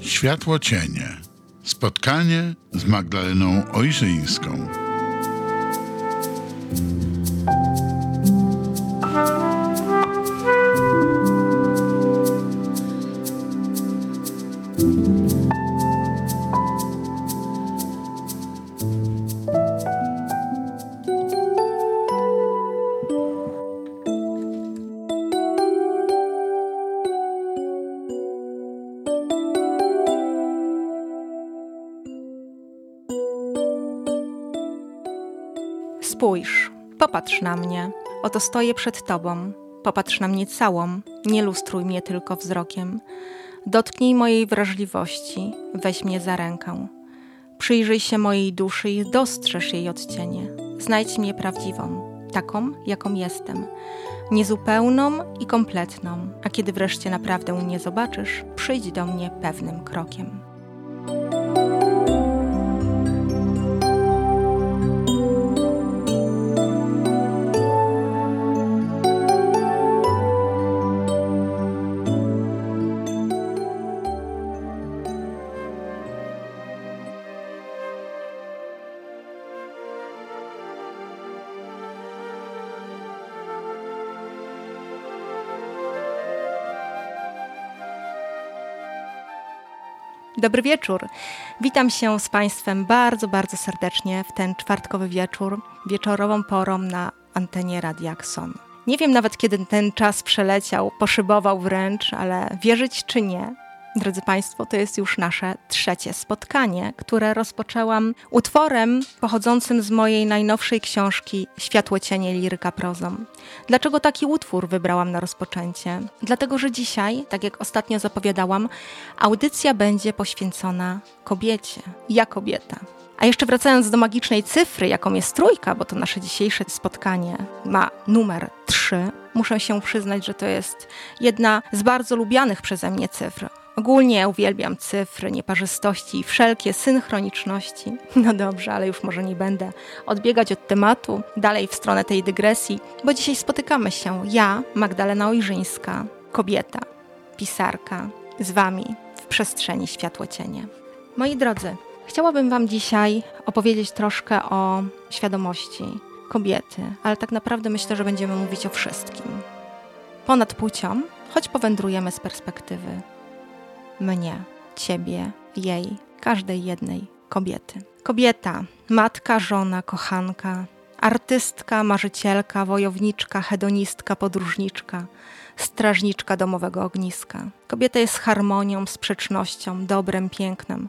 Światło cienie. Spotkanie z Magdaleną Ojrzyńską. Spójrz, popatrz na mnie, oto stoję przed Tobą. Popatrz na mnie całą, nie lustruj mnie tylko wzrokiem. Dotknij mojej wrażliwości, weź mnie za rękę. Przyjrzyj się mojej duszy i dostrzeż jej odcienie. Znajdź mnie prawdziwą, taką, jaką jestem. Niezupełną i kompletną, a kiedy wreszcie naprawdę mnie zobaczysz, przyjdź do mnie pewnym krokiem. Dobry wieczór. Witam się z Państwem bardzo, bardzo serdecznie w ten czwartkowy wieczór, wieczorową porą na antenie Radiakson. Nie wiem nawet, kiedy ten czas przeleciał, poszybował wręcz, ale wierzyć czy nie, drodzy Państwo, to jest już nasze trzecie spotkanie, które rozpoczęłam utworem pochodzącym z mojej najnowszej książki Światło cienie liryka prozą. Dlaczego taki utwór wybrałam na rozpoczęcie? Dlatego, że dzisiaj, tak jak ostatnio zapowiadałam, audycja będzie poświęcona kobiecie. Ja kobieta. A jeszcze wracając do magicznej cyfry, jaką jest trójka, bo to nasze dzisiejsze spotkanie ma numer 3, muszę się przyznać, że to jest jedna z bardzo lubianych przeze mnie cyfr. Ogólnie uwielbiam cyfry, nieparzystości i wszelkie synchroniczności. No dobrze, ale już może nie będę odbiegać od tematu, dalej w stronę tej dygresji, bo dzisiaj spotykamy się ja, Magdalena Ojrzyńska, kobieta, pisarka, z Wami w przestrzeni Światło Cienie. Moi drodzy, chciałabym Wam dzisiaj opowiedzieć troszkę o świadomości kobiety, ale tak naprawdę myślę, że będziemy mówić o wszystkim. Ponad płcią, choć powędrujemy z perspektywy mnie, ciebie, jej, każdej jednej kobiety. Kobieta, matka, żona, kochanka, artystka, marzycielka, wojowniczka, hedonistka, podróżniczka, strażniczka domowego ogniska. Kobieta jest harmonią, sprzecznością, dobrem, pięknem.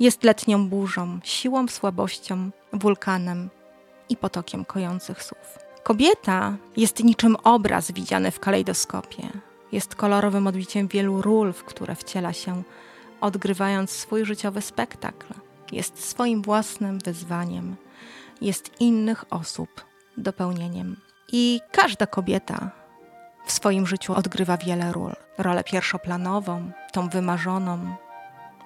Jest letnią burzą, siłą, słabością, wulkanem i potokiem kojących słów. Kobieta jest niczym obraz widziany w kalejdoskopie. Jest kolorowym odbiciem wielu ról, w które wciela się, odgrywając swój życiowy spektakl. Jest swoim własnym wyzwaniem. Jest innych osób dopełnieniem. I każda kobieta w swoim życiu odgrywa wiele ról. Rolę pierwszoplanową, tą wymarzoną,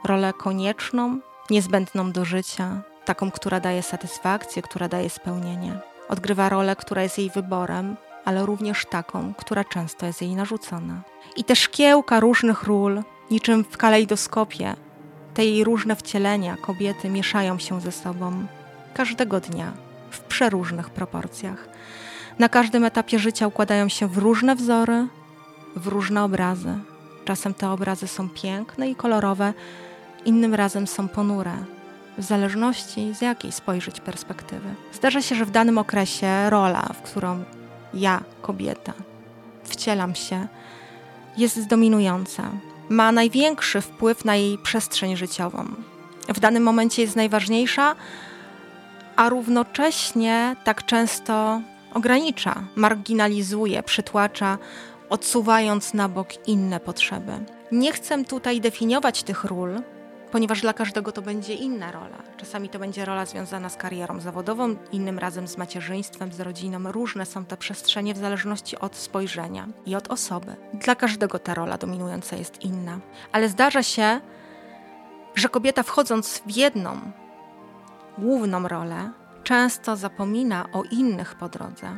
rolę konieczną, niezbędną do życia, taką, która daje satysfakcję, która daje spełnienie. Odgrywa rolę, która jest jej wyborem, ale również taką, która często jest jej narzucona. I te szkiełka różnych ról, niczym w kalejdoskopie, te jej różne wcielenia kobiety mieszają się ze sobą każdego dnia w przeróżnych proporcjach. Na każdym etapie życia układają się w różne wzory, w różne obrazy. Czasem te obrazy są piękne i kolorowe, innym razem są ponure, w zależności z jakiej spojrzeć perspektywy. Zdarza się, że w danym okresie rola, w którą ja, kobieta, wcielam się, jest dominująca. Ma największy wpływ na jej przestrzeń życiową. W danym momencie jest najważniejsza, a równocześnie tak często ogranicza, marginalizuje, przytłacza, odsuwając na bok inne potrzeby. Nie chcę tutaj definiować tych ról, ponieważ dla każdego to będzie inna rola. Czasami to będzie rola związana z karierą zawodową, innym razem z macierzyństwem, z rodziną. Różne są te przestrzenie w zależności od spojrzenia i od osoby. Dla każdego ta rola dominująca jest inna. Ale zdarza się, że kobieta wchodząc w jedną główną rolę, często zapomina o innych po drodze.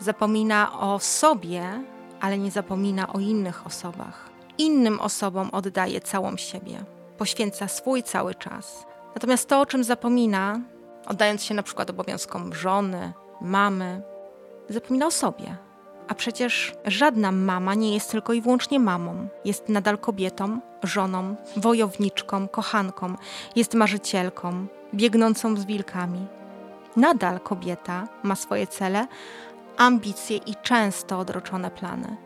Zapomina o sobie ale nie zapomina o innych osobach. Innym osobom oddaje całą siebie, poświęca swój cały czas. Natomiast to, o czym zapomina, oddając się na przykład obowiązkom żony, mamy, zapomina o sobie. A przecież żadna mama nie jest tylko i wyłącznie mamą. Jest nadal kobietą, żoną, wojowniczką, kochanką. Jest marzycielką, biegnącą z wilkami. Nadal kobieta ma swoje cele, ambicje i często odroczone plany.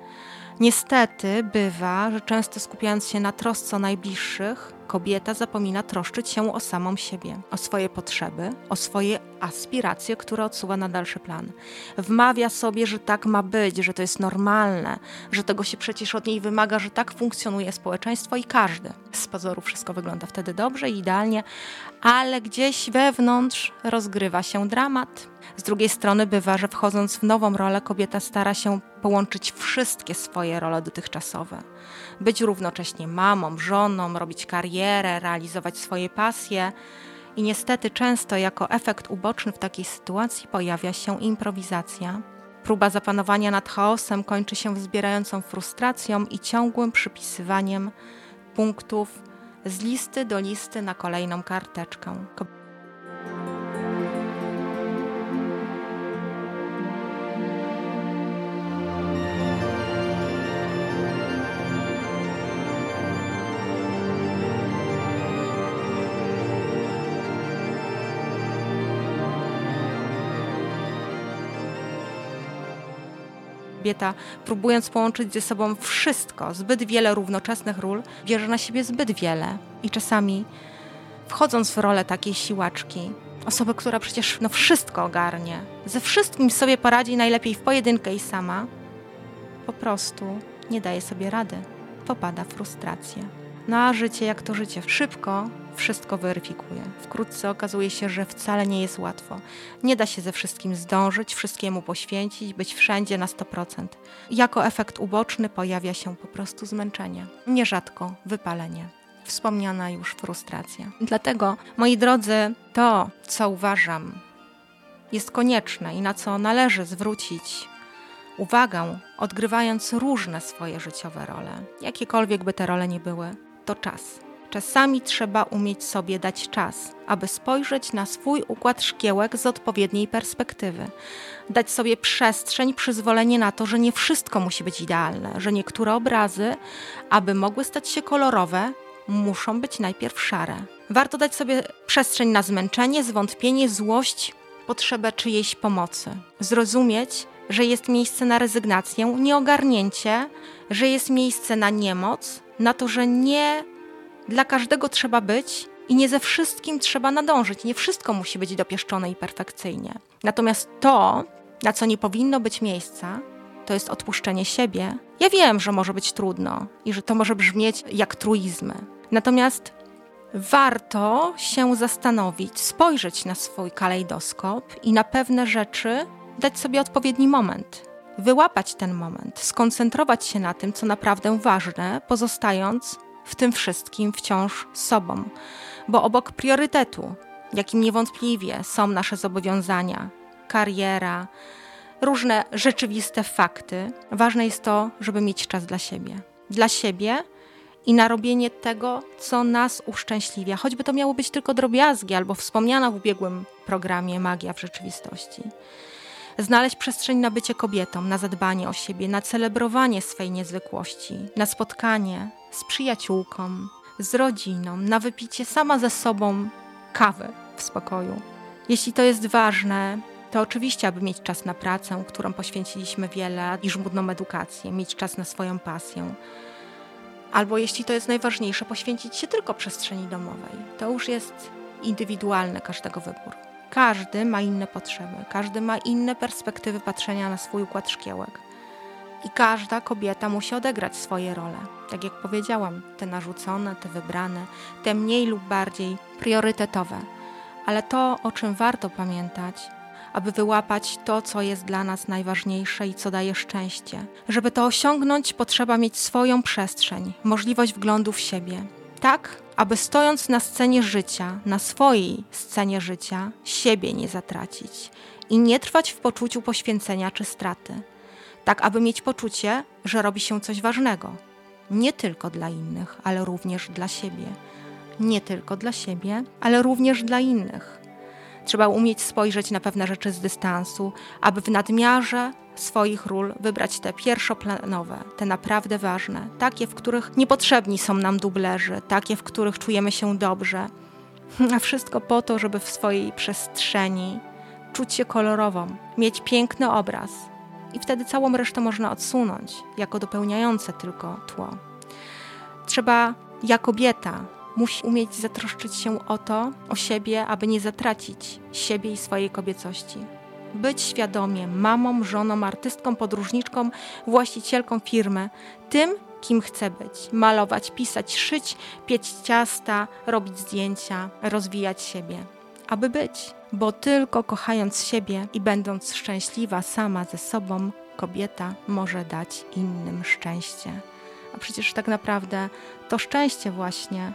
Niestety bywa, że często skupiając się na trosce o najbliższych, kobieta zapomina troszczyć się o samą siebie, o swoje potrzeby, o swoje aspiracje, które odsuwa na dalszy plan. Wmawia sobie, że tak ma być, że to jest normalne, że tego się przecież od niej wymaga, że tak funkcjonuje społeczeństwo i każdy. Z pozoru wszystko wygląda wtedy dobrze i idealnie, ale gdzieś wewnątrz rozgrywa się dramat. Z drugiej strony bywa, że wchodząc w nową rolę, kobieta stara się połączyć wszystkie swoje role dotychczasowe. Być równocześnie mamą, żoną, robić karierę, realizować swoje pasje. I niestety często jako efekt uboczny w takiej sytuacji pojawia się improwizacja. Próba zapanowania nad chaosem kończy się wzbierającą frustracją i ciągłym przypisywaniem punktów z listy do listy na kolejną karteczkę. Kobieta, próbując połączyć ze sobą wszystko, zbyt wiele równoczesnych ról, bierze na siebie zbyt wiele. I czasami, wchodząc w rolę takiej siłaczki, osoby, która przecież wszystko ogarnie, ze wszystkim sobie poradzi najlepiej w pojedynkę i sama, po prostu nie daje sobie rady, popada w frustrację. No a życie, jak to życie, szybko wszystko weryfikuje. Wkrótce okazuje się, że wcale nie jest łatwo. Nie da się ze wszystkim zdążyć, wszystkiemu poświęcić, być wszędzie na 100%. Jako efekt uboczny pojawia się po prostu zmęczenie, nierzadko wypalenie, wspomniana już frustracja. Dlatego, moi drodzy, to, co uważam, jest konieczne i na co należy zwrócić uwagę, odgrywając różne swoje życiowe role, jakiekolwiek by te role nie były, to czas. Czasami trzeba umieć sobie dać czas, aby spojrzeć na swój układ szkiełek z odpowiedniej perspektywy. Dać sobie przestrzeń, przyzwolenie na to, że nie wszystko musi być idealne, że niektóre obrazy, aby mogły stać się kolorowe, muszą być najpierw szare. Warto dać sobie przestrzeń na zmęczenie, zwątpienie, złość, potrzebę czyjejś pomocy. Zrozumieć, że jest miejsce na rezygnację, nieogarnięcie, że jest miejsce na niemoc, na to, że nie dla każdego trzeba być i nie ze wszystkim trzeba nadążyć. Nie wszystko musi być dopieszczone i perfekcyjnie. Natomiast to, na co nie powinno być miejsca, to jest odpuszczenie siebie. Ja wiem, że może być trudno i że to może brzmieć jak truizmy. Natomiast warto się zastanowić, spojrzeć na swój kalejdoskop i na pewne rzeczy dać sobie odpowiedni moment, wyłapać ten moment, skoncentrować się na tym, co naprawdę ważne, pozostając w tym wszystkim wciąż sobą. Bo obok priorytetu, jakim niewątpliwie są nasze zobowiązania, kariera, różne rzeczywiste fakty, ważne jest to, żeby mieć czas dla siebie. Dla siebie i na robienie tego, co nas uszczęśliwia. Choćby to miało być tylko drobiazgi albo wspomniana w ubiegłym programie Magia w Rzeczywistości. Znaleźć przestrzeń na bycie kobietą, na zadbanie o siebie, na celebrowanie swej niezwykłości, na spotkanie z przyjaciółką, z rodziną, na wypicie sama ze sobą kawy w spokoju. Jeśli to jest ważne, to oczywiście, aby mieć czas na pracę, którą poświęciliśmy wiele i żmudną edukację, mieć czas na swoją pasję. Albo jeśli to jest najważniejsze, poświęcić się tylko przestrzeni domowej. To już jest indywidualny każdego wybór. Każdy ma inne potrzeby, każdy ma inne perspektywy patrzenia na swój układ szkiełek. I każda kobieta musi odegrać swoje role. Tak jak powiedziałam, te narzucone, te wybrane, te mniej lub bardziej priorytetowe. Ale to, o czym warto pamiętać, aby wyłapać to, co jest dla nas najważniejsze i co daje szczęście. Żeby to osiągnąć, potrzeba mieć swoją przestrzeń, możliwość wglądu w siebie. Tak, aby stojąc na scenie życia, na swojej scenie życia, siebie nie zatracić i nie trwać w poczuciu poświęcenia czy straty. tak aby mieć poczucie, że robi się coś ważnego. Nie tylko dla innych, ale również dla siebie. Nie tylko dla siebie, ale również dla innych. Trzeba umieć spojrzeć na pewne rzeczy z dystansu, aby w nadmiarze swoich ról wybrać te pierwszoplanowe, te naprawdę ważne, takie, w których niepotrzebni są nam dublerzy, takie, w których czujemy się dobrze. A wszystko po to, żeby w swojej przestrzeni czuć się kolorową, mieć piękny obraz. I wtedy całą resztę można odsunąć, jako dopełniające tylko tło. Trzeba, ja kobieta, musi umieć zatroszczyć się o to, o siebie, aby nie zatracić siebie i swojej kobiecości. Być świadomie mamą, żoną, artystką, podróżniczką, właścicielką firmy, tym, kim chce być. Malować, pisać, szyć, piec ciasta, robić zdjęcia, rozwijać siebie. Aby być, bo tylko kochając siebie i będąc szczęśliwa sama ze sobą, kobieta może dać innym szczęście. A przecież tak naprawdę to szczęście właśnie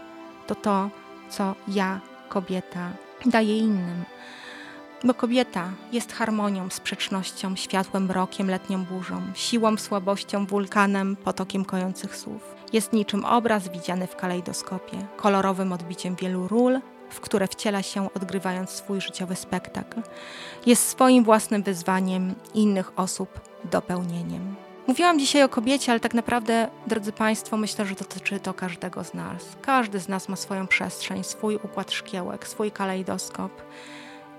to, co ja, kobieta, daję innym. Bo kobieta jest harmonią, sprzecznością, światłem, mrokiem, letnią burzą, siłą, słabością, wulkanem, potokiem kojących słów. Jest niczym obraz widziany w kalejdoskopie, kolorowym odbiciem wielu ról, w które wciela się, odgrywając swój życiowy spektakl. Jest swoim własnym wyzwaniem innych osób dopełnieniem. Mówiłam dzisiaj o kobiecie, ale tak naprawdę, drodzy Państwo, myślę, że dotyczy to każdego z nas. Każdy z nas ma swoją przestrzeń, swój układ szkiełek, swój kalejdoskop.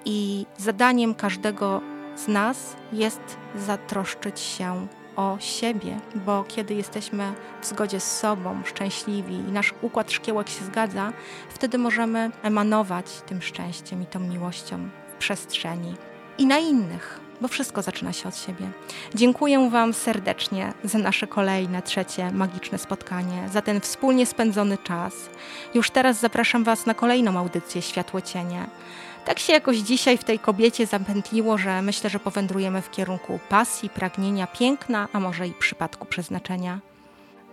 I zadaniem każdego z nas jest zatroszczyć się o siebie, bo kiedy jesteśmy w zgodzie z sobą, szczęśliwi i nasz układ szkiełek się zgadza, wtedy możemy emanować tym szczęściem i tą miłością w przestrzeni i na innych, bo wszystko zaczyna się od siebie. Dziękuję Wam serdecznie za nasze kolejne, trzecie magiczne spotkanie, za ten wspólnie spędzony czas. Już teraz zapraszam Was na kolejną audycję Światło cienie. Tak się jakoś dzisiaj w tej kobiecie zapętliło, że myślę, że powędrujemy w kierunku pasji, pragnienia, piękna, a może i przypadku przeznaczenia.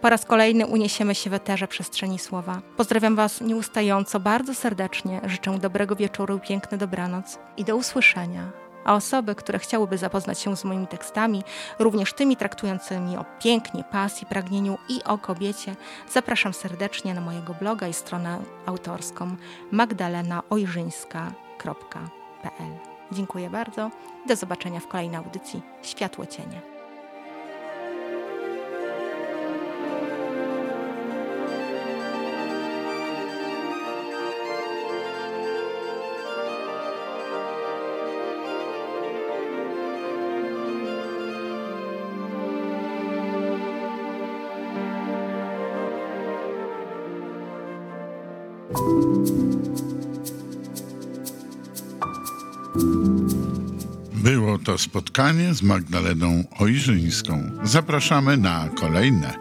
Po raz kolejny uniesiemy się w eterze przestrzeni słowa. Pozdrawiam Was nieustająco, bardzo serdecznie. Życzę dobrego wieczoru, piękny dobranoc i do usłyszenia. A osoby, które chciałyby zapoznać się z moimi tekstami, również tymi traktującymi o pięknie, pasji, pragnieniu i o kobiecie, zapraszam serdecznie na mojego bloga i stronę autorską magdalenaojrzyńska.pl. Dziękuję bardzo. Do zobaczenia w kolejnej audycji Światło cienie. Było to spotkanie z Magdaleną Ojrzyńską. Zapraszamy na kolejne.